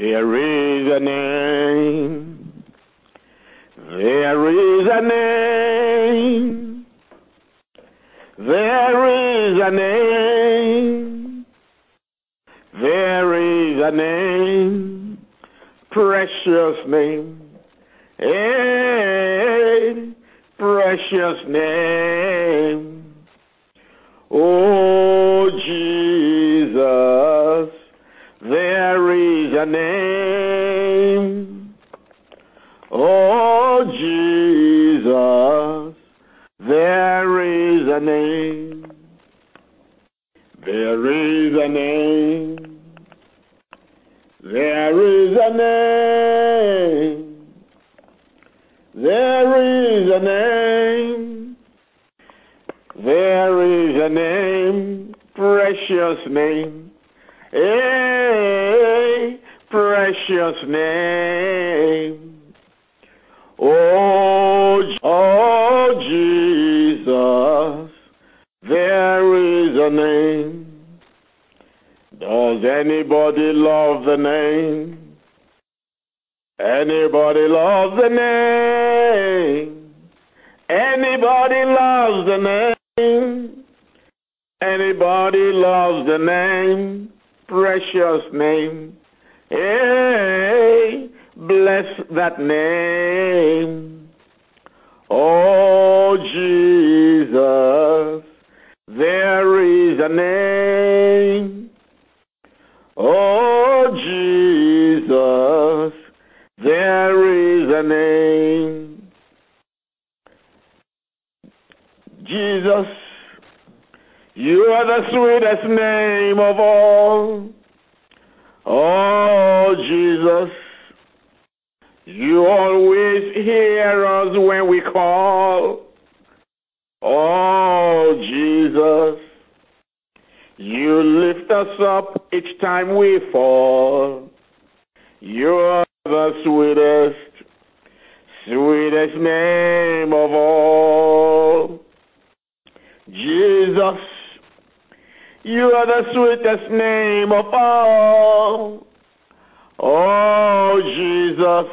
There is a name, precious name, hey, precious name, oh Jesus, there is a name, oh Jesus, there is a name, there is a name. There is a name, precious name, hey, precious name, oh Jesus, there is a name. Does anybody love the name? Anybody loves the name? Anybody loves the name? Anybody loves the name? Precious name. Hey, bless that name. Oh, Jesus, there is a name. Oh, Jesus, there is a name. Jesus, you are the sweetest name of all. Oh, Jesus, you always hear us when we call. Oh, Jesus, you lift us up each time we fall. You are the sweetest name of all. Jesus, you are the sweetest name of all. Oh, Jesus,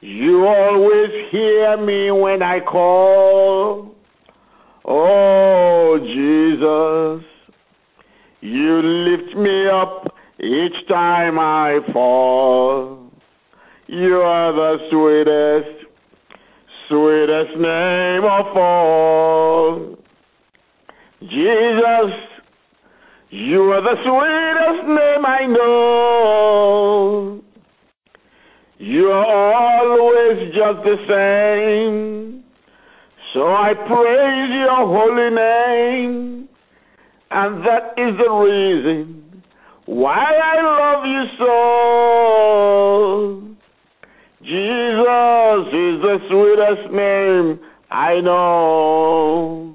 you always hear me when I call. Oh, Jesus, you lift me up each time I fall. You are the sweetest name of all. Jesus, you are the sweetest name I know. You are always just the same. So I praise your holy name. And that is the reason why I love you so. Jesus is the sweetest name I know.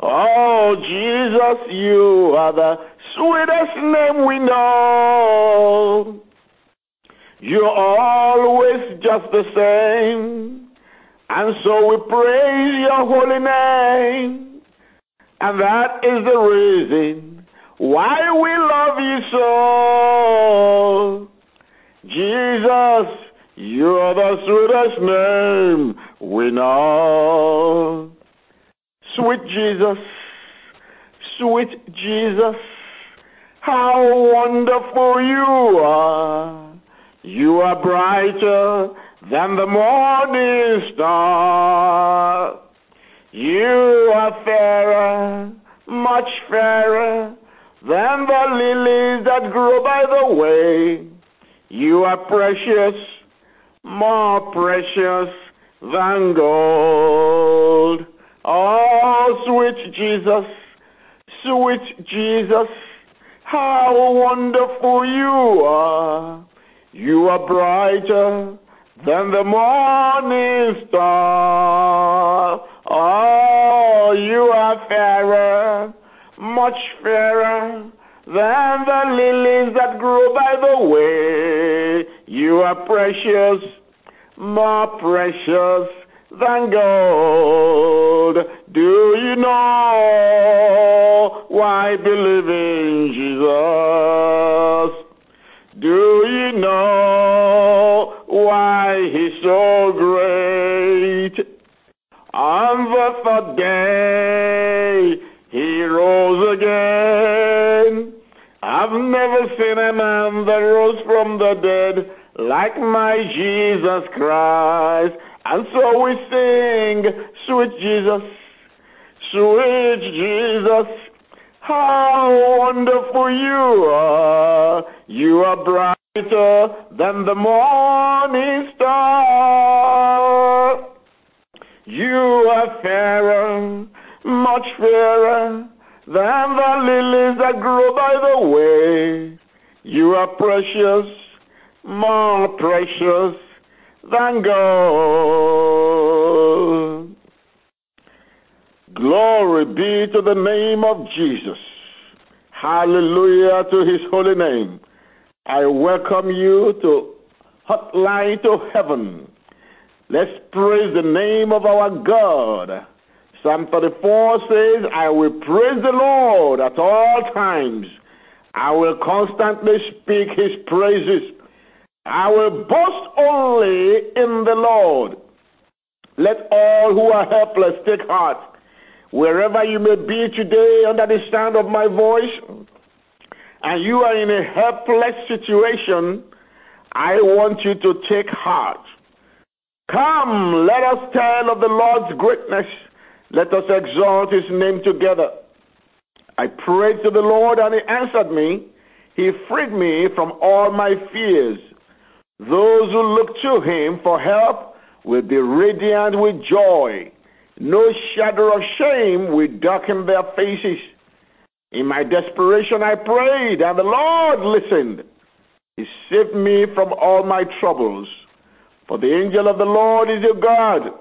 Oh, Jesus, you are the sweetest name we know. You're always just the same. And so we praise your holy name. And that is the reason why we love you so. Jesus, you are the sweetest name we know. Sweet Jesus, how wonderful you are. You are brighter than the morning star. You are fairer, much fairer than the lilies that grow by the way. You are precious, more precious than gold. Oh, sweet Jesus, how wonderful you are. You are brighter than the morning star. Oh, you are fairer, much fairer than the lilies that grow by the way. You are precious, more precious than gold. Do you know why I believe in Jesus? Do you again. He rose again. I've never seen a man that rose from the dead like my Jesus Christ. And so we sing, sweet Jesus, sweet Jesus, how wonderful you are. You are brighter than the morning star. You are fairer, much fairer than the lilies that grow by the way. You are precious, more precious than gold. Glory be to the name of Jesus. Hallelujah to his holy name. I welcome you to Hotline to Heaven. Let's praise the name of our God. Psalm 34 says, I will praise the Lord at all times. I will constantly speak his praises. I will boast only in the Lord. Let all who are helpless take heart. Wherever you may be today under the sound of my voice, and you are in a helpless situation, I want you to take heart. Come, let us tell of the Lord's greatness. Let us exalt his name together. I prayed to the Lord, and he answered me. He freed me from all my fears. Those who look to him for help will be radiant with joy. No shadow of shame will darken their faces. In my desperation I prayed, and the Lord listened. He saved me from all my troubles. For the angel of the Lord is your God.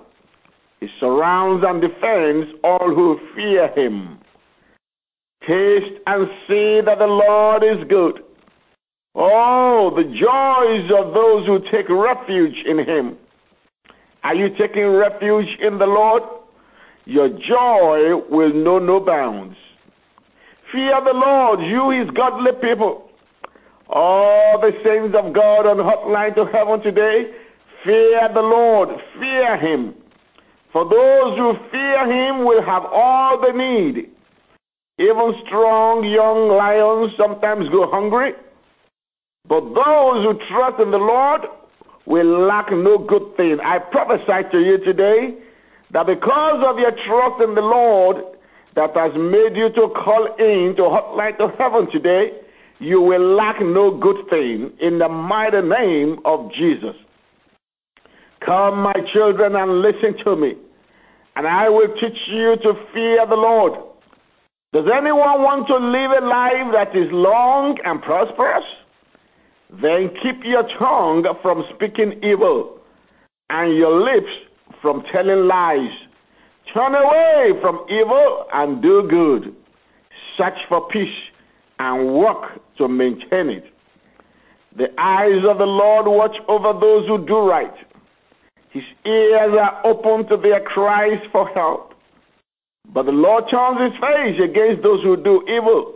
He surrounds and defends all who fear him. Taste and see that the Lord is good. Oh, the joys of those who take refuge in him. Are you taking refuge in the Lord? Your joy will know no bounds. Fear the Lord, you his godly people. All the saints of God on Hotline to Heaven today, fear the Lord, fear him. For those who fear him will have all they need. Even strong young lions sometimes go hungry, but those who trust in the Lord will lack no good thing. I prophesy to you today that because of your trust in the Lord that has made you to call in to Hotline to Heaven today, you will lack no good thing in the mighty name of Jesus. Come, my children, and listen to me, and I will teach you to fear the Lord. Does anyone want to live a life that is long and prosperous? Then keep your tongue from speaking evil and your lips from telling lies. Turn away from evil and do good. Search for peace and work to maintain it. The eyes of the Lord watch over those who do right. His ears are open to their cries for help. But the Lord turns his face against those who do evil.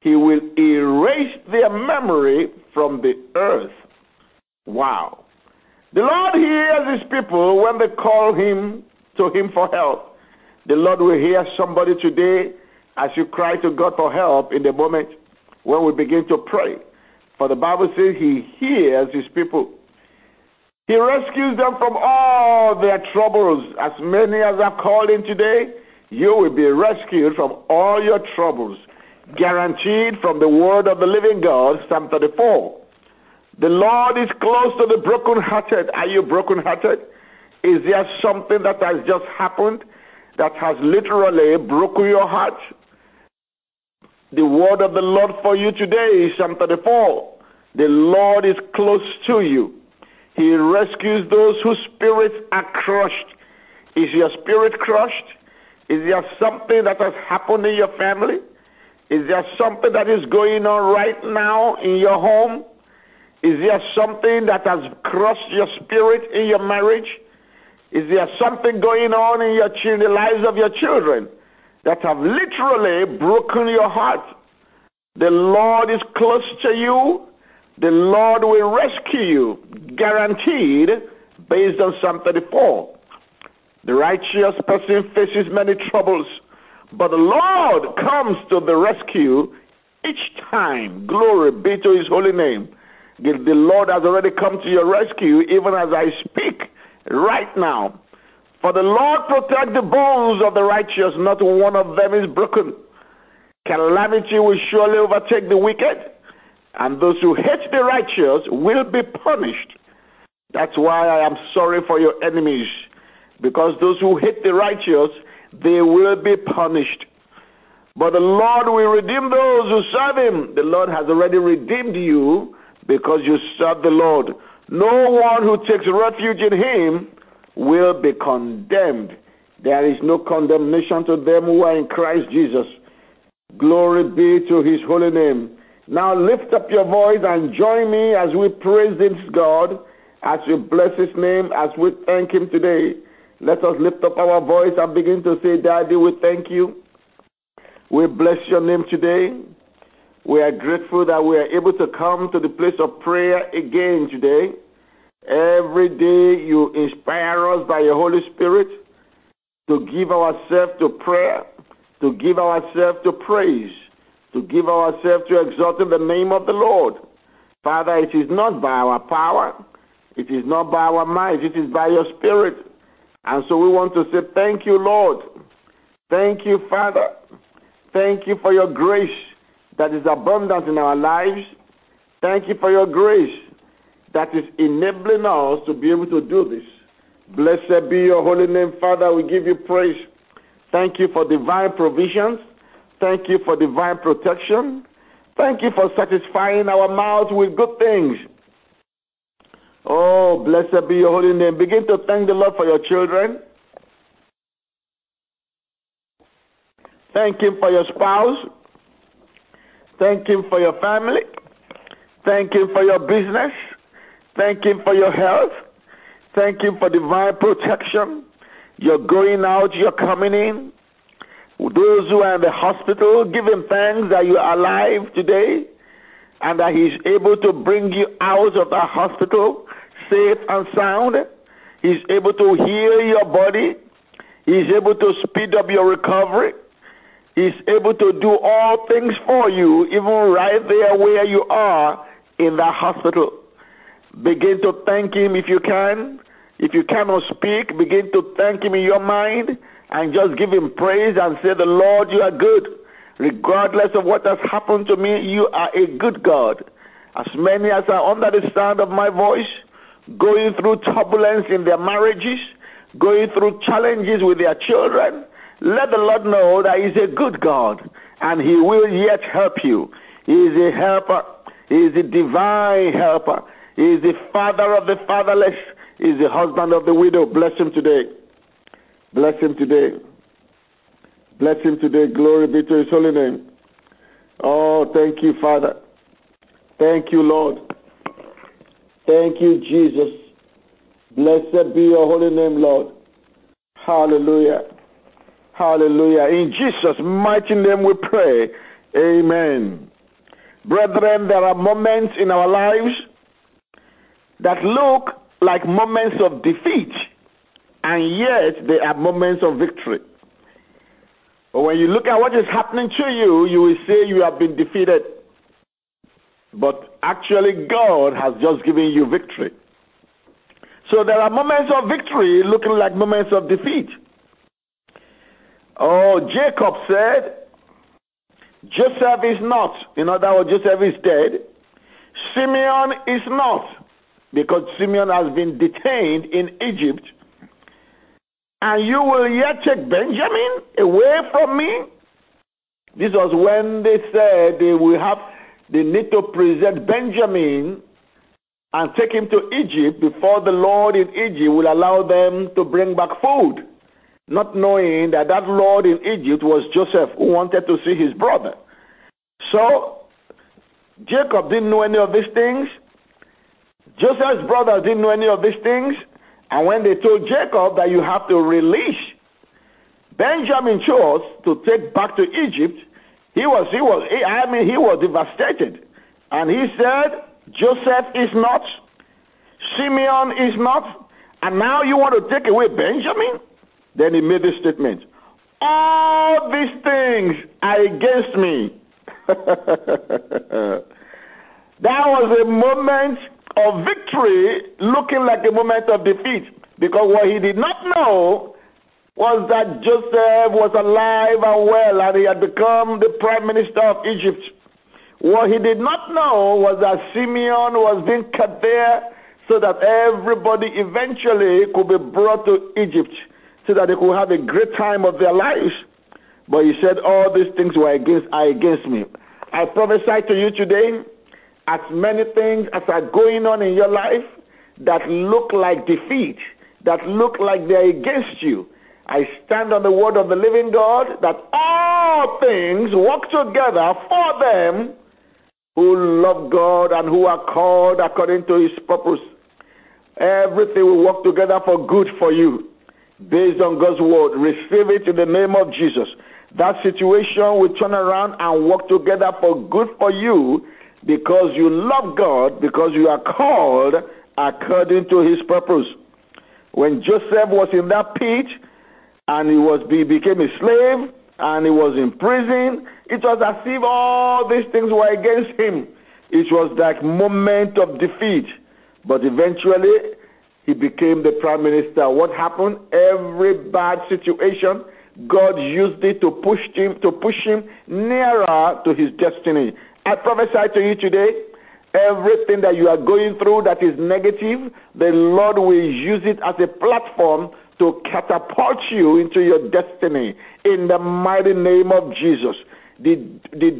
He will erase their memory from the earth. Wow. The Lord hears his people when they call him to him for help. The Lord will hear somebody today as you cry to God for help in the moment when we begin to pray. For the Bible says he hears his people. He rescues them from all their troubles. As many as are called in today, you will be rescued from all your troubles. Guaranteed from the word of the living God, Psalm 34. The Lord is close to the brokenhearted. Are you brokenhearted? Is there something that has just happened that has literally broken your heart? The word of the Lord for you today is Psalm 34. The Lord is close to you. He rescues those whose spirits are crushed. Is your spirit crushed? Is there something that has happened in your family? Is there something that is going on right now in your home? Is there something that has crushed your spirit in your marriage? Is there something going on in the lives of your children that have literally broken your heart? The Lord is close to you. The Lord will rescue you, guaranteed, based on Psalm 34. The righteous person faces many troubles, but the Lord comes to the rescue each time. Glory be to his holy name. The Lord has already come to your rescue, even as I speak right now. For the Lord protects the bones of the righteous, not one of them is broken. Calamity will surely overtake the wicked, and those who hate the righteous will be punished. That's why I am sorry for your enemies, because those who hate the righteous, they will be punished. But the Lord will redeem those who serve him. The Lord has already redeemed you because you serve the Lord. No one who takes refuge in him will be condemned. There is no condemnation to them who are in Christ Jesus. Glory be to his holy name. Now lift up your voice and join me as we praise this God, as we bless his name, as we thank him today. Let us lift up our voice and begin to say, Daddy, we thank you. We bless your name today. We are grateful that we are able to come to the place of prayer again today. Every day you inspire us by your Holy Spirit to give ourselves to prayer, to give ourselves to praise, to give ourselves to exalting the name of the Lord. Father, it is not by our power, it is not by our might, it is by your Spirit. And so we want to say, thank you, Lord. Thank you, Father. Thank you for your grace that is abundant in our lives. Thank you for your grace that is enabling us to be able to do this. Blessed be your holy name, Father. We give you praise. Thank you for divine provisions. Thank you for divine protection. Thank you for satisfying our mouths with good things. Oh, blessed be your holy name. Begin to thank the Lord for your children. Thank him for your spouse. Thank him for your family. Thank him for your business. Thank him for your health. Thank him for divine protection. You're going out, you're coming in. Those who are in the hospital, give him thanks that you are alive today and that he's able to bring you out of the hospital safe and sound. He's able to heal your body. He's able to speed up your recovery. He's able to do all things for you, even right there where you are in the hospital. Begin to thank him if you can. If you cannot speak, begin to thank him in your mind. And just give him praise and say, the Lord, you are good. Regardless of what has happened to me, you are a good God. As many as are under the sound of my voice, going through turbulence in their marriages, going through challenges with their children, let the Lord know that he's a good God and he will yet help you. He is a helper. He is a divine helper. He is the father of the fatherless. He is the husband of the widow. Bless him today. Bless him today. Bless him today. Glory be to his holy name. Oh, thank you, Father. Thank you, Lord. Thank you, Jesus. Blessed be your holy name, Lord. Hallelujah. Hallelujah. In Jesus' mighty name we pray. Amen. Brethren, there are moments in our lives that look like moments of defeat. And yet, there are moments of victory. But when you look at what is happening to you, you will say you have been defeated. But actually, God has just given you victory. So there are moments of victory looking like moments of defeat. Oh, Jacob said, Joseph is not. In other words, Joseph is dead. Simeon is not, because Simeon has been detained in Egypt. And you will yet take Benjamin away from me? This was when they said they need to present Benjamin and take him to Egypt before the Lord in Egypt will allow them to bring back food, not knowing that that Lord in Egypt was Joseph, who wanted to see his brother. So Jacob didn't know any of these things. Joseph's brother didn't know any of these things. And when they told Jacob that you have to release Benjamin chose to take back to Egypt, he was devastated. And he said, Joseph is not, Simeon is not, and now you want to take away Benjamin? Then he made this statement, all these things are against me. That was a moment of victory looking like a moment of defeat, because what he did not know was that Joseph was alive and well and he had become the prime minister of Egypt. What he did not know was that Simeon was being cut there so that everybody eventually could be brought to Egypt so that they could have a great time of their lives. But he said, all these things are against me. I prophesy to you today, as many things as are going on in your life that look like defeat, that look like they're against you, I stand on the word of the living God that all things work together for them who love God and who are called according to his purpose. Everything will work together for good for you. Based on God's word, receive it in the name of Jesus. That situation will turn around and work together for good for you because you love God, because you are called according to his purpose. When Joseph was in that pit and he became a slave and he was in prison, it was as if all these things were against him. It was that moment of defeat. But eventually, he became the prime minister. What happened? Every bad situation, God used it to push him nearer to his destiny. I prophesy to you today, everything that you are going through that is negative, the Lord will use it as a platform to catapult you into your destiny in the mighty name of Jesus. The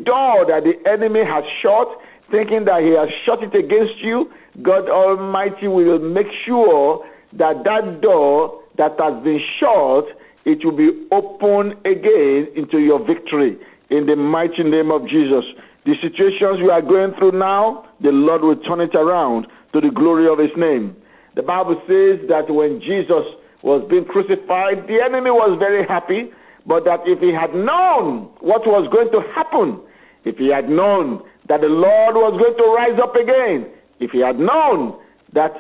door that the enemy has shut, thinking that he has shut it against you, God Almighty will make sure that door that has been shut, it will be opened again into your victory in the mighty name of Jesus. The situations you are going through now, the Lord will turn it around to the glory of his name. The Bible says that when Jesus was being crucified, the enemy was very happy, but that if he had known what was going to happen, if he had known that the Lord was going to rise up again, if he had known that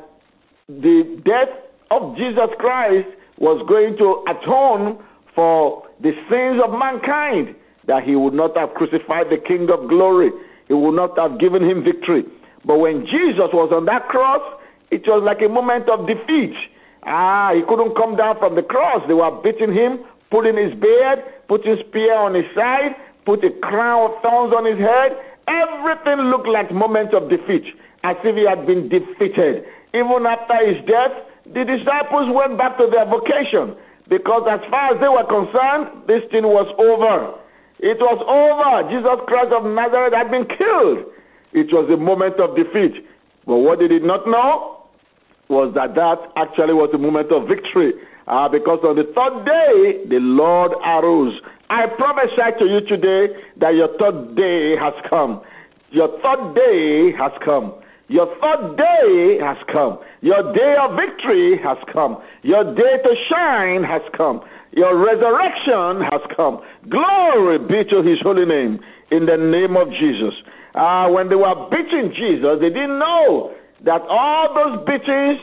the death of Jesus Christ was going to atone for the sins of mankind, that he would not have crucified the King of Glory. He would not have given him victory. But when Jesus was on that cross, it was like a moment of defeat. He couldn't come down from the cross. They were beating him, pulling his beard, putting spear on his side, put a crown of thorns on his head. Everything looked like moments of defeat, as if he had been defeated. Even after his death, the disciples went back to their vocation, because as far as they were concerned, this thing was over. It was over. Jesus Christ of Nazareth had been killed. It was a moment of defeat. But what they did not know was that actually was a moment of victory, because on the third day, the Lord arose. I prophesy to you today that your third day has come. Your third day has come. Your third day has come. Your day of victory has come. Your day to shine has come. Your resurrection has come. Glory be to his holy name in the name of Jesus. When they were beating Jesus, they didn't know that all those beatings,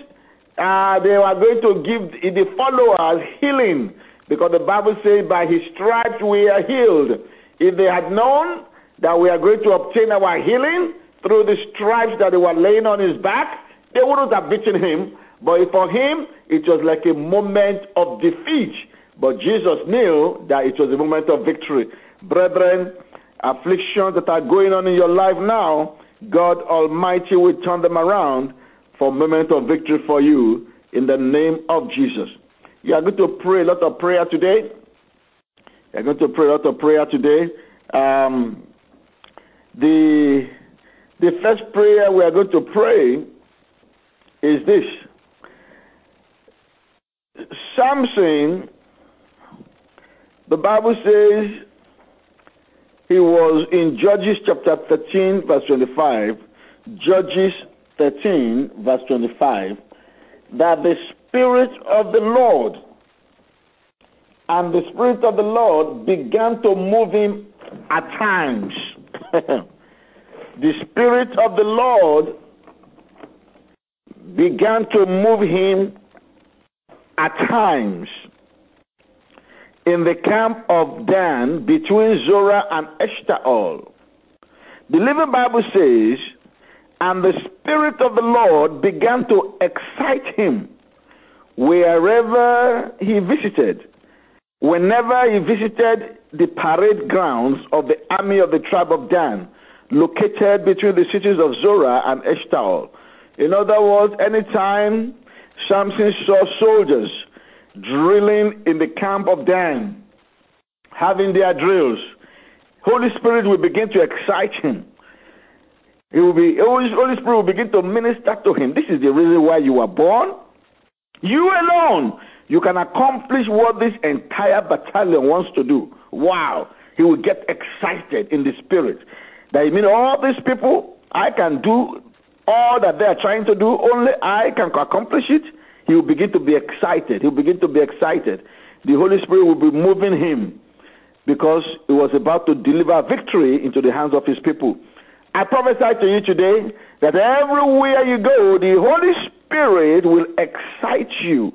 they were going to give the followers healing. Because the Bible says, by his stripes we are healed. If they had known that we are going to obtain our healing through the stripes that they were laying on his back, they wouldn't have beaten him. But for him, it was like a moment of defeat. But Jesus knew that it was a moment of victory. Brethren, afflictions that are going on in your life now, God Almighty will turn them around for a moment of victory for you in the name of Jesus. You are going to pray a lot of prayer today. The first prayer we are going to pray is this. Samson, the Bible says, he was in Judges chapter 13, verse 25. Judges 13, verse 25. That the Spirit of the Lord, and the Spirit of the Lord began to move him at times. The Spirit of the Lord began to move him at times. in the camp of Dan between Zorah and Eshtaol. The Living Bible says, and the Spirit of the Lord began to excite him wherever he visited. Whenever he visited the parade grounds of the army of the tribe of Dan, located between the cities of Zorah and Eshtaol. In other words, anytime Samson saw soldiers drilling in the camp of Dan, having their drills, Holy Spirit will begin to excite him. Holy Spirit will begin to minister to him. This is the reason why you were born. You alone, you can accomplish what this entire battalion wants to do. Wow. He will get excited in the spirit. That means all these people, I can do all that they are trying to do. Only I can accomplish it. He will begin to be excited. The Holy Spirit will be moving him because he was about to deliver victory into the hands of his people. I prophesy to you today that everywhere you go, the Holy Spirit will excite you.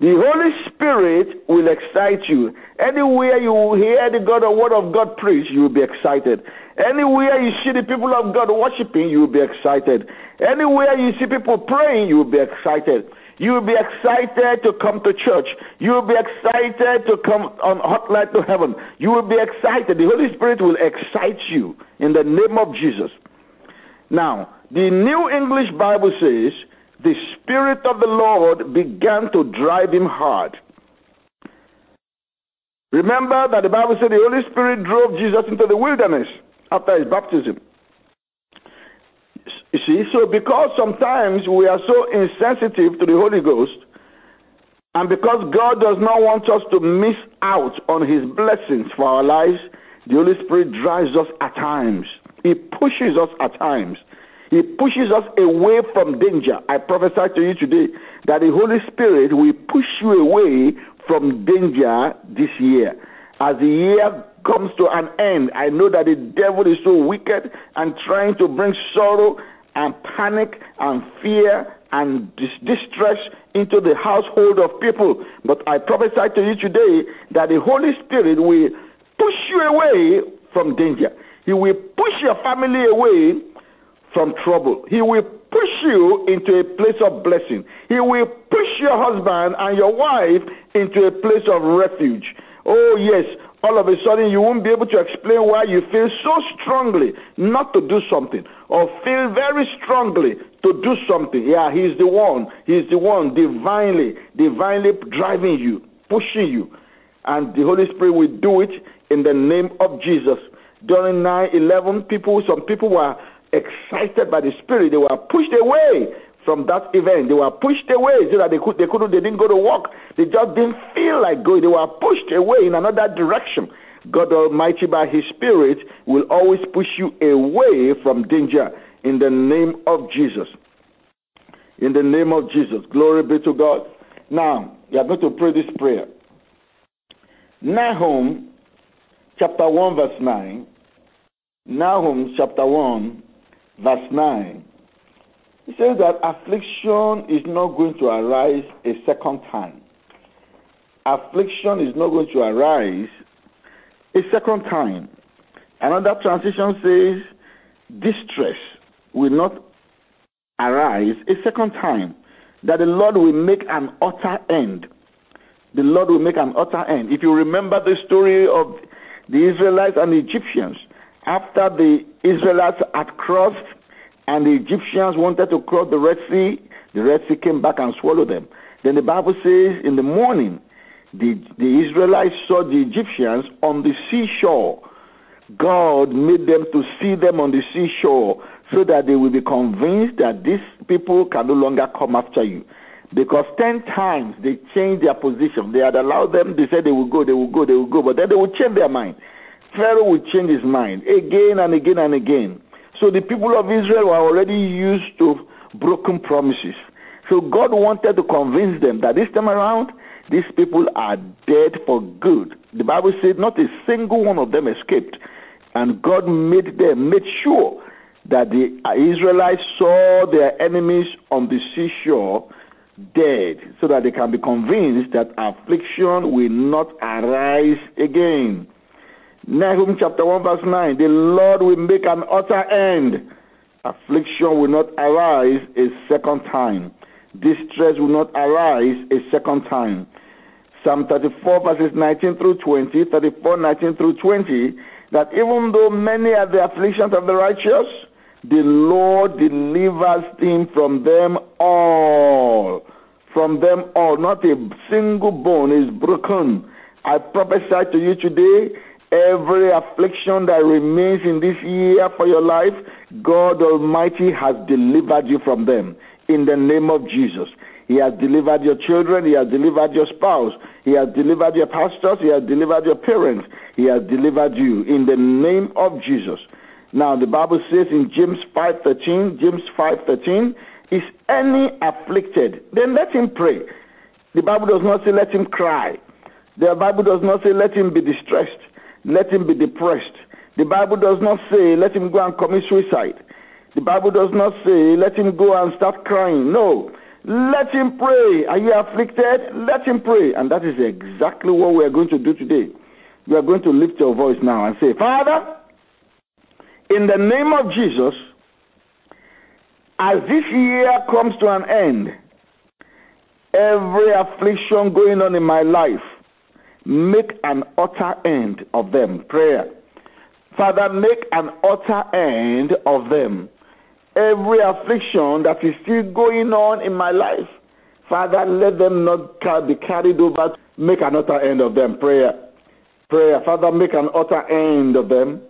The Holy Spirit will excite you. Anywhere you hear the word of God preach, you will be excited. Anywhere you see the people of God worshiping, you will be excited. Anywhere you see people praying, you will be excited. You will be excited to come to church. You will be excited to come on Hotline to Heaven. You will be excited. The Holy Spirit will excite you in the name of Jesus. Now, the New English Bible says, the Spirit of the Lord began to drive him hard. Remember that the Bible said the Holy Spirit drove Jesus into the wilderness after his baptism. You see, so because sometimes we are so insensitive to the Holy Ghost, and because God does not want us to miss out on his blessings for our lives, the Holy Spirit drives us at times. He pushes us at times. He pushes us away from danger. I prophesy to you today that the Holy Spirit will push you away from danger this year. As the year comes to an end, I know that the devil is so wicked and trying to bring sorrow and panic and fear and distress into the household of people. But I prophesy to you today that the Holy Spirit will push you away from danger. He will push your family away from trouble. He will push you into a place of blessing. He will push your husband and your wife into a place of refuge. Oh yes, all of a sudden you won't be able to explain why you feel so strongly not to do something, or feel very strongly to do something. Yeah, he's the one. He's the one divinely driving you, pushing you. And the Holy Spirit will do it in the name of Jesus. During 9/11, some people were excited by the Spirit. They were pushed away from that event. They were pushed away so that they didn't go to work. They just didn't feel like going. They were pushed away in another direction. God Almighty by his Spirit will always push you away from danger in the name of Jesus. In the name of Jesus. Glory be to God. Now, we are going to pray this prayer. Nahum chapter 1 verse 9. Nahum chapter 1 verse 9, he says that affliction is not going to arise a second time. Affliction is not going to arise a second time. Another translation says distress will not arise a second time. That the Lord will make an utter end. The Lord will make an utter end. If you remember the story of the Israelites and the Egyptians, after the Israelites had crossed and the Egyptians wanted to cross the Red Sea came back and swallowed them. Then the Bible says in the morning, the Israelites saw the Egyptians on the seashore. God made them to see them on the seashore so that they will be convinced that these people can no longer come after you. Because 10 times they changed their position. They had allowed them, they said they will go, but then they will change their mind. Pharaoh would change his mind again and again. So the people of Israel were already used to broken promises. So God wanted to convince them that this time around, these people are dead for good. The Bible said not a single one of them escaped. And God made sure that the Israelites saw their enemies on the seashore dead, so that they can be convinced that affliction will not arise again. Nahum chapter 1 verse 9, the Lord will make an utter end. Affliction will not arise a second time. Distress will not arise a second time. Psalm 34 verses 19 through 20, 34, 19 through 20, that even though many are the afflictions of the righteous, the Lord delivers him from them all. From them all. Not a single bone is broken. I prophesy to you today, every affliction that remains in this year for your life, God Almighty has delivered you from them. In the name of Jesus. He has delivered your children. He has delivered your spouse. He has delivered your pastors. He has delivered your parents. He has delivered you. In the name of Jesus. Now, the Bible says in James 5:13, is any afflicted? Then let him pray. The Bible does not say let him cry. The Bible does not say let him be distressed. Let him be depressed. The Bible does not say let him go and commit suicide. The Bible does not say let him go and start crying. No. Let him pray. Are you afflicted? Let him pray. And that is exactly what we are going to do today. You are going to lift your voice now and say, Father, in the name of Jesus, as this year comes to an end, every affliction going on in my life, make an utter end of them. Prayer. Father, make an utter end of them. Every affliction that is still going on in my life, Father, let them not be carried over. Make an utter end of them. Prayer. Prayer. Father, make an utter end of them.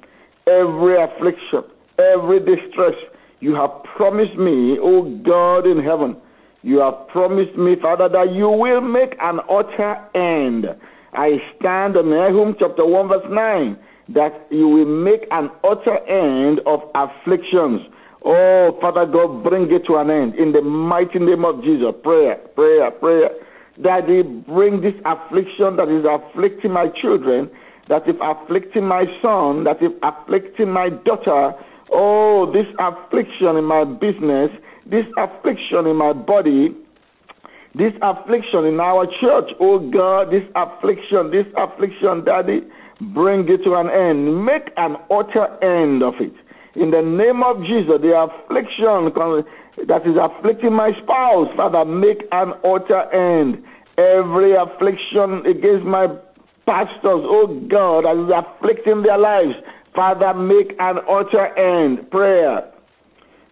Every affliction, every distress, you have promised me, O God in heaven, you have promised me, Father, that you will make an utter end. I stand on Nahum chapter 1 verse 9, that you will make an utter end of afflictions. Oh, Father God, bring it to an end. In the mighty name of Jesus, prayer, prayer, prayer, that they bring this affliction that is afflicting my children, that if afflicting my son, that if afflicting my daughter, oh, this affliction in my business, this affliction in my body, this affliction in our church, oh God, this affliction, Daddy, bring it to an end. Make an utter end of it. In the name of Jesus, the affliction that is afflicting my spouse, Father, make an utter end. Every affliction against my pastors, oh God, that is afflicting their lives, Father, make an utter end. Prayer.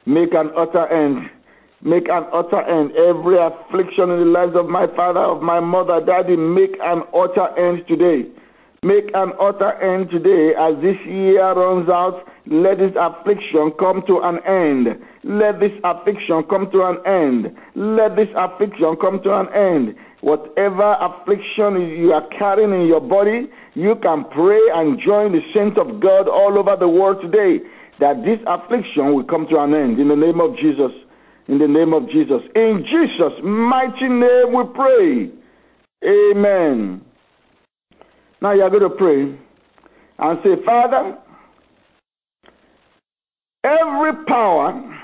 Make an utter end. Make an utter end. Every affliction in the lives of my father, of my mother, Daddy, make an utter end today. Make an utter end today. As this year runs out, let this affliction come to an end. Let this affliction come to an end. Let this affliction come to an end. Whatever affliction you are carrying in your body, you can pray and join the saints of God all over the world today, that this affliction will come to an end. In the name of Jesus. In the name of Jesus. In Jesus' mighty name we pray. Amen. Now you are going to pray and say, Father, every power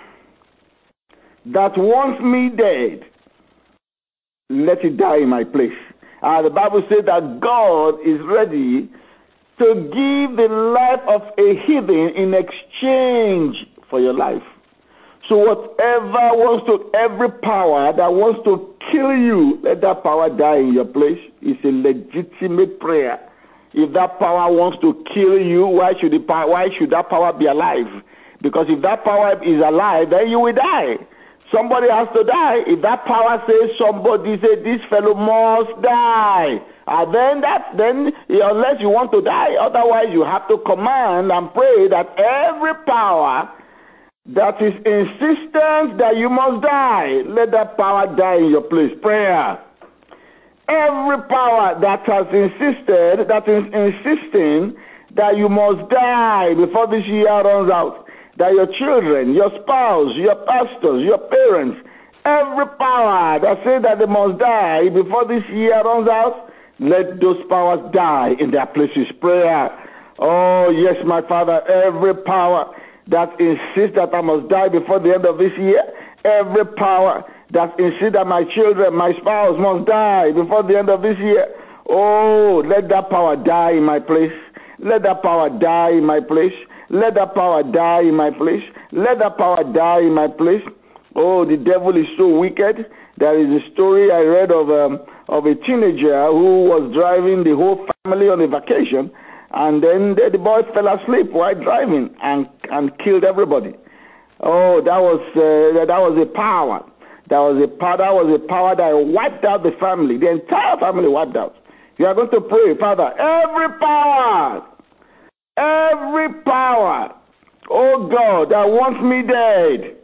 that wants me dead, let it die in my place. The Bible says that God is ready to give the life of a heathen in exchange for your life. So every power that wants to kill you, let that power die in your place. It's a legitimate prayer. If that power wants to kill you, why should that power be alive? Because if that power is alive, then you will die. Somebody has to die. If that power says this fellow must die, and then unless you want to die, otherwise you have to command and pray that every power that is insistent that you must die, let that power die in your place. Prayer. Every power that has insisted, that is insisting that you must die before this year runs out, that your children, your spouse, your pastors, your parents, every power that says that they must die before this year runs out, let those powers die in their places. Prayer. Oh, yes, my Father, every power that insists that I must die before the end of this year, every power that insist that my children, my spouse must die before the end of this year. Oh, let that power die in my place. Let that power die in my place. Let that power die in my place. Let that power die in my place. Oh, the devil is so wicked. There is a story I read of a teenager who was driving the whole family on a vacation, and then the boy fell asleep while driving and killed everybody. Oh, that was a power. That was a power that wiped out the family. The entire family wiped out. You are going to pray, Father, every power, oh God, that wants me dead,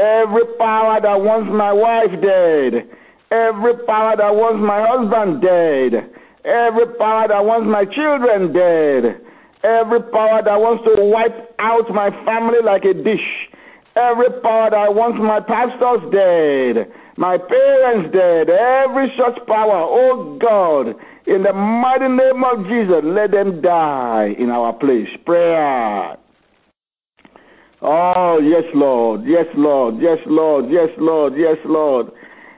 every power that wants my wife dead, every power that wants my husband dead, every power that wants my children dead, every power that wants to wipe out my family like a dish, every power that wants my pastors dead, my parents dead, every such power, oh God, in the mighty name of Jesus, let them die in our place. Prayer. Oh, yes, Lord, yes, Lord, yes, Lord, yes, Lord, yes, Lord.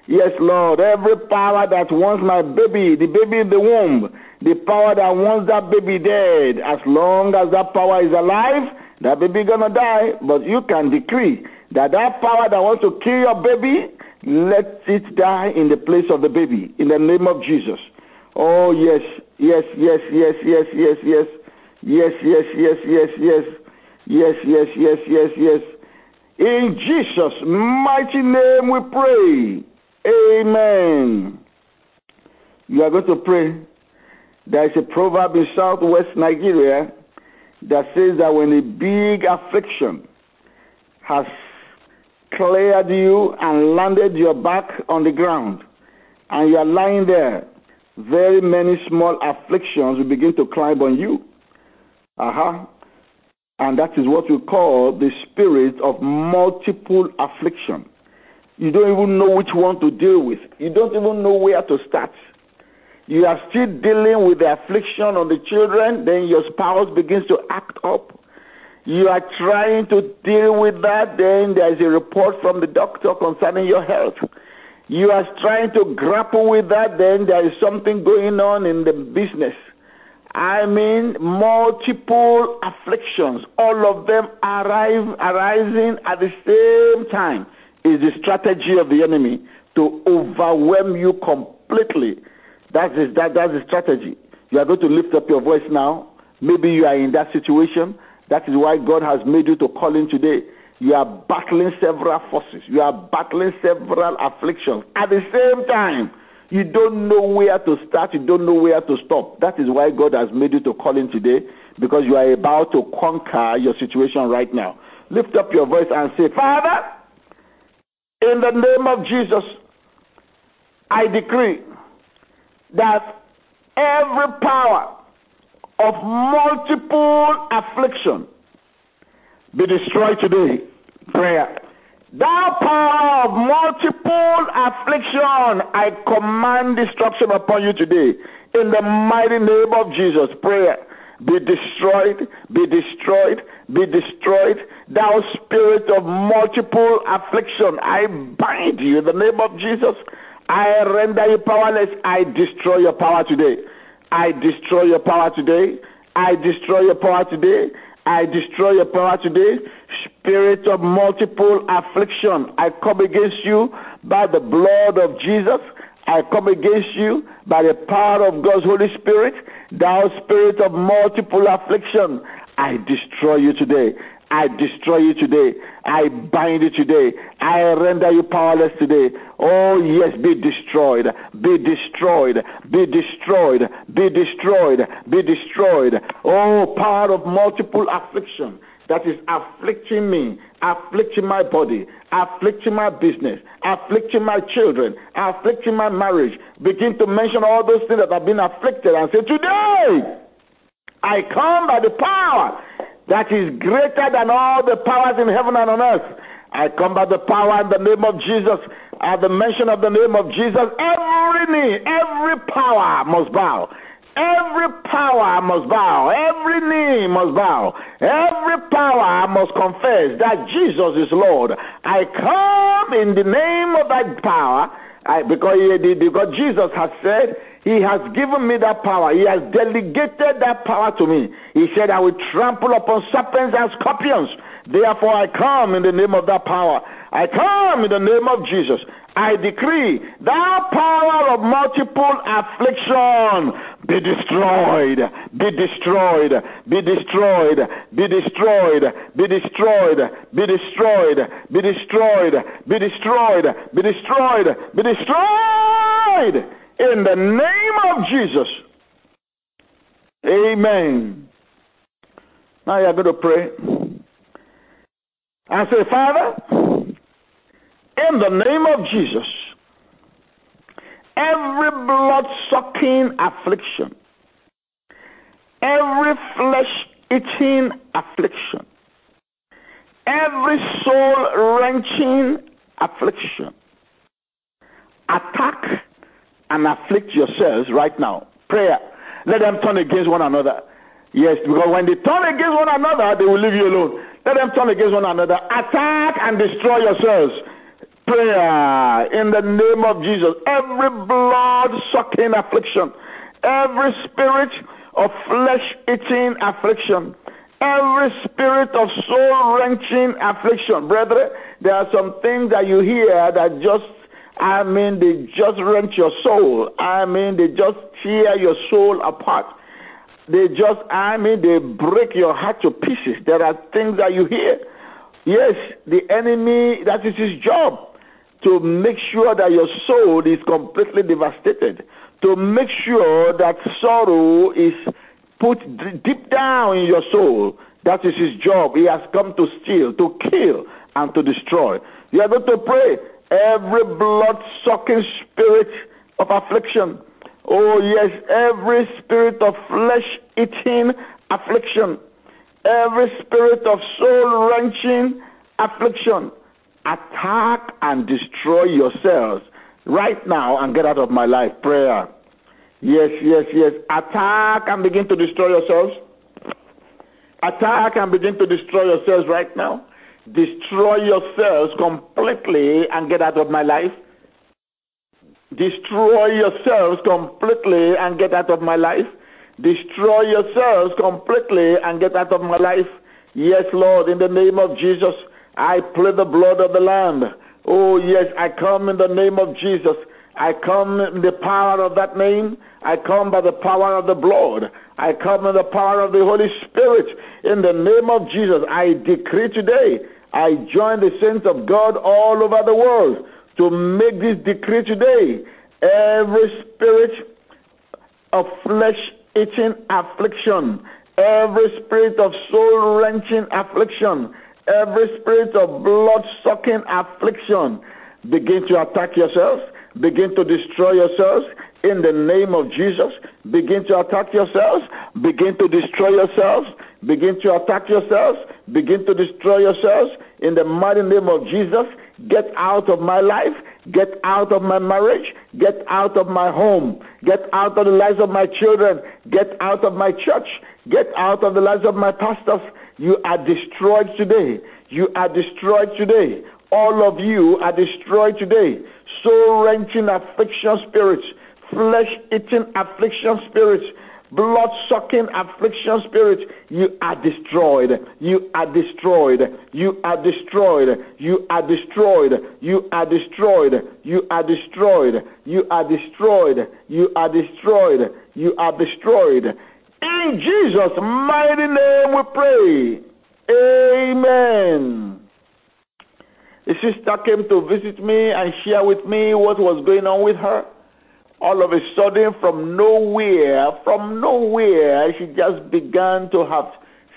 Yes, Lord, every power that wants my baby, the baby in the womb, the power that wants that baby dead, as long as that power is alive, that baby gonna die. But you can decree that power that wants to kill your baby, let it die in the place of the baby, in the name of Jesus. Oh, yes, yes, yes, yes, yes, yes, yes, yes, yes, yes, yes, yes, yes, yes, yes, yes, yes. In Jesus' mighty name we pray. Amen. You are going to pray. There is a proverb in southwest Nigeria that says that when a big affliction has cleared you and landed your back on the ground, and you are lying there, very many small afflictions will begin to climb on you. And that is what we call the spirit of multiple affliction. You don't even know which one to deal with. You don't even know where to start. You are still dealing with the affliction on the children, then your spouse begins to act up. You are trying to deal with that, then there is a report from the doctor concerning your health. You are trying to grapple with that, then there is something going on in the business. I mean, multiple afflictions, all of them arising at the same time, is the strategy of the enemy to overwhelm you completely. That's the strategy. You are going to lift up your voice now. Maybe you are in that situation. That is why God has made you to call in today. You are battling several forces. You are battling several afflictions. At the same time, you don't know where to start. You don't know where to stop. That is why God has made you to call in today, because you are about to conquer your situation right now. Lift up your voice and say, Father, in the name of Jesus, I decree that every power of multiple affliction be destroyed today. Prayer. Thou power of multiple affliction, I command destruction upon you today. In the mighty name of Jesus, prayer. Be destroyed, be destroyed, be destroyed. Thou spirit of multiple affliction, I bind you in the name of Jesus. I render you powerless. I destroy your power today. I destroy your power today. I destroy your power today. I destroy your power today. Spirit of multiple affliction, I come against you by the blood of Jesus. I come against you by the power of God's Holy Spirit. Thou spirit of multiple affliction, I destroy you today. I destroy you today. I bind you today. I render you powerless today. Oh, yes, be destroyed. Be destroyed. Be destroyed. Be destroyed. Be destroyed. Oh, power of multiple affliction that is afflicting me, afflicting my body, afflicting my business, afflicting my children, afflicting my marriage. Begin to mention all those things that have been afflicted and say, today, I come by the power that is greater than all the powers in heaven and on earth. I come by the power in the name of Jesus. At the mention of the name of Jesus, every knee, every power must bow. Every power I must bow. Every knee must bow. Every power I must confess that Jesus is Lord. I come in the name of that power, because Jesus has said, He has given me that power. He has delegated that power to me. He said, I will trample upon serpents and scorpions. Therefore, I come in the name of that power. I come in the name of Jesus. I decree that power of multiple affliction be destroyed, be destroyed, be destroyed, be destroyed, be destroyed, be destroyed, be destroyed, be destroyed, be destroyed, be destroyed in the name of Jesus. Amen. Now you're going to pray and say, Father, in the name of Jesus, every blood-sucking affliction, every flesh-eating affliction, every soul-wrenching affliction, attack and afflict yourselves right now. Prayer. Let them turn against one another. Yes, because when they turn against one another, they will leave you alone. Let them turn against one another. Attack and destroy yourselves. Prayer in the name of Jesus. Every blood-sucking affliction, every spirit of flesh-eating affliction, every spirit of soul-wrenching affliction. Brethren, there are some things that you hear that they just wrench your soul. They just tear your soul apart. They break your heart to pieces. There are things that you hear. Yes, the enemy, that is his job, to make sure that your soul is completely devastated, to make sure that sorrow is put deep down in your soul. That is his job. He has come to steal, to kill, and to destroy. You are going to pray, every blood-sucking spirit of affliction, oh yes, every spirit of flesh-eating affliction, every spirit of soul-wrenching affliction, attack and destroy yourselves right now and get out of my life. Prayer. Yes, yes, yes. Attack and begin to destroy yourselves. Attack and begin to destroy yourselves right now. Destroy yourselves completely and get out of my life. Destroy yourselves completely and get out of my life. Destroy yourselves completely and get out of my life. Yes, Lord, in the name of Jesus, I plead the blood of the Lamb. Oh, yes, I come in the name of Jesus. I come in the power of that name. I come by the power of the blood. I come in the power of the Holy Spirit. In the name of Jesus, I decree today, I join the saints of God all over the world to make this decree today. Every spirit of flesh-eating affliction, every spirit of soul-wrenching affliction, every spirit of blood-sucking affliction, begin to attack yourselves, begin to destroy yourselves in the name of Jesus. Begin to attack yourselves, begin to destroy yourselves, begin to attack yourselves, begin to destroy yourselves in the mighty name of Jesus. Get out of my life, get out of my marriage, get out of my home, get out of the lives of my children, get out of my church, get out of the lives of my pastors. You are destroyed today. You are destroyed today. All of you are destroyed today. Soul-wrenching affliction spirits, flesh-eating affliction spirits, blood-sucking affliction spirits, you are destroyed. You are destroyed. You are destroyed. You are destroyed. You are destroyed. You are destroyed. You are destroyed. You are destroyed. You are destroyed. In Jesus' mighty name we pray. Amen. A sister came to visit me and share with me what was going on with her. All of a sudden, from nowhere, she just began to have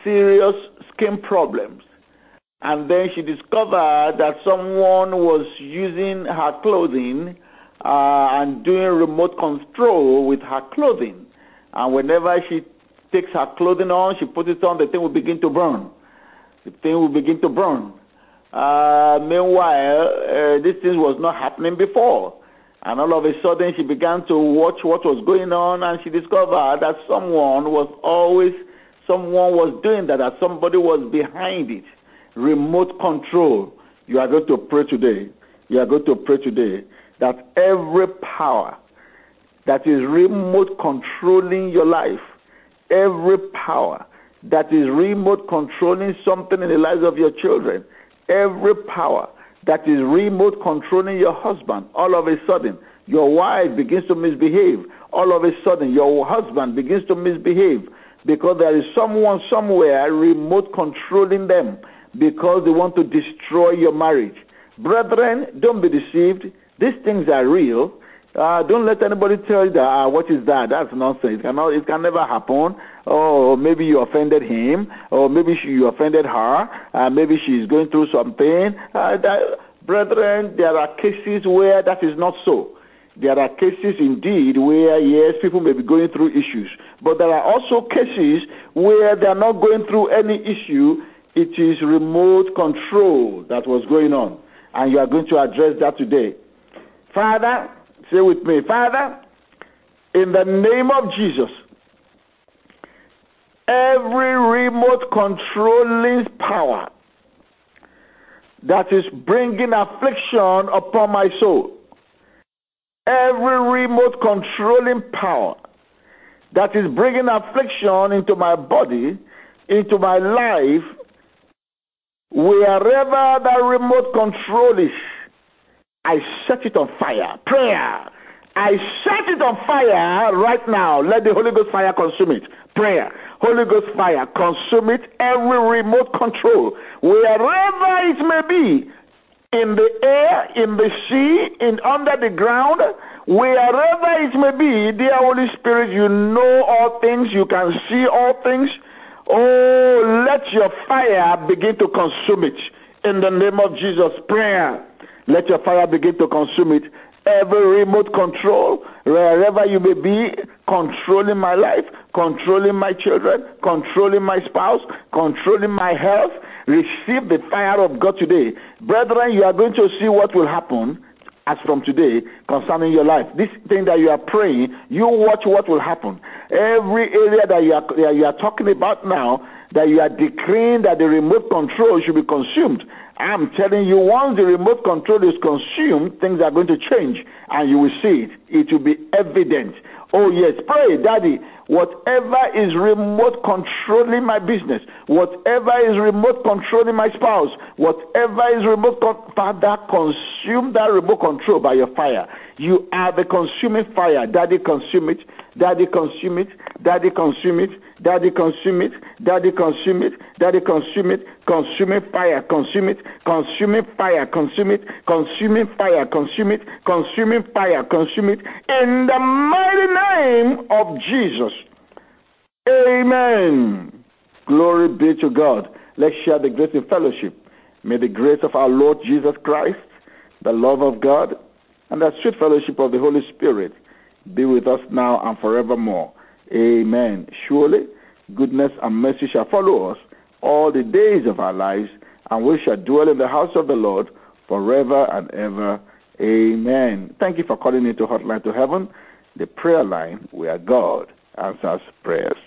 serious skin problems. And then she discovered that someone was using her clothing and doing remote control with her clothing. And whenever she takes her clothing on, she puts it on, the thing will begin to burn. The thing will begin to burn. Meanwhile, this thing was not happening before. And all of a sudden, she began to watch what was going on, and she discovered that someone was doing that somebody was behind it. Remote control. You are going to pray today. You are going to pray today that every power that is remote controlling your life, every power that is remote controlling something in the lives of your children, every power that is remote controlling your husband, all of a sudden your wife begins to misbehave. All of a sudden your husband begins to misbehave because there is someone somewhere remote controlling them because they want to destroy your marriage. Brethren, don't be deceived. These things are real. Don't let anybody tell you that, what is that? That's nonsense. It can never happen. Oh, maybe you offended him. Or maybe you offended her. Maybe she's going through something. Brethren, there are cases where that is not so. There are cases indeed where, yes, people may be going through issues. But there are also cases where they are not going through any issue. It is remote control that was going on. And you are going to address that today. Father, say with me, Father, in the name of Jesus, every remote controlling power that is bringing affliction upon my soul, every remote controlling power that is bringing affliction into my body, into my life, wherever that remote control is, I set it on fire. Prayer. I set it on fire right now. Let the Holy Ghost fire consume it. Prayer. Holy Ghost fire. Consume it. Every remote control, wherever it may be, in the air, in the sea, in under the ground, wherever it may be, dear Holy Spirit, you know all things. You can see all things. Oh, let your fire begin to consume it. In the name of Jesus, prayer. Let your fire begin to consume it. Every remote control, wherever you may be, controlling my life, controlling my children, controlling my spouse, controlling my health, receive the fire of God today. Brethren, you are going to see what will happen as from today concerning your life. This thing that you are praying, you watch what will happen. Every area that you are talking about now, that you are decreeing that the remote control should be consumed, I'm telling you, once the remote control is consumed, things are going to change, and you will see it. It will be evident. Oh, yes. Pray, Daddy, whatever is remote controlling my business, whatever is remote controlling my spouse, whatever is remote controlling, Father, consume that remote control by your fire. You are the consuming fire. Daddy, consume it. Daddy, consume it. Daddy, consume it. Daddy, consume it. Daddy, consume it. Daddy, consume it. Consuming fire. Consume it. Consuming fire. Consume it. Consuming fire. Consume it. Consuming fire. Consume it. In the mighty name of Jesus. Amen. Glory be to God. Let's share the grace in fellowship. May the grace of our Lord Jesus Christ, the love of God, and the sweet fellowship of the Holy Spirit be with us now and forevermore. Amen. Surely, goodness and mercy shall follow us all the days of our lives, and we shall dwell in the house of the Lord forever and ever. Amen. Thank you for calling into Hotline to Heaven, the prayer line where God answers prayers.